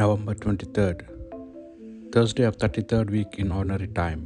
November 23rd, Thursday of 33rd week in ordinary time.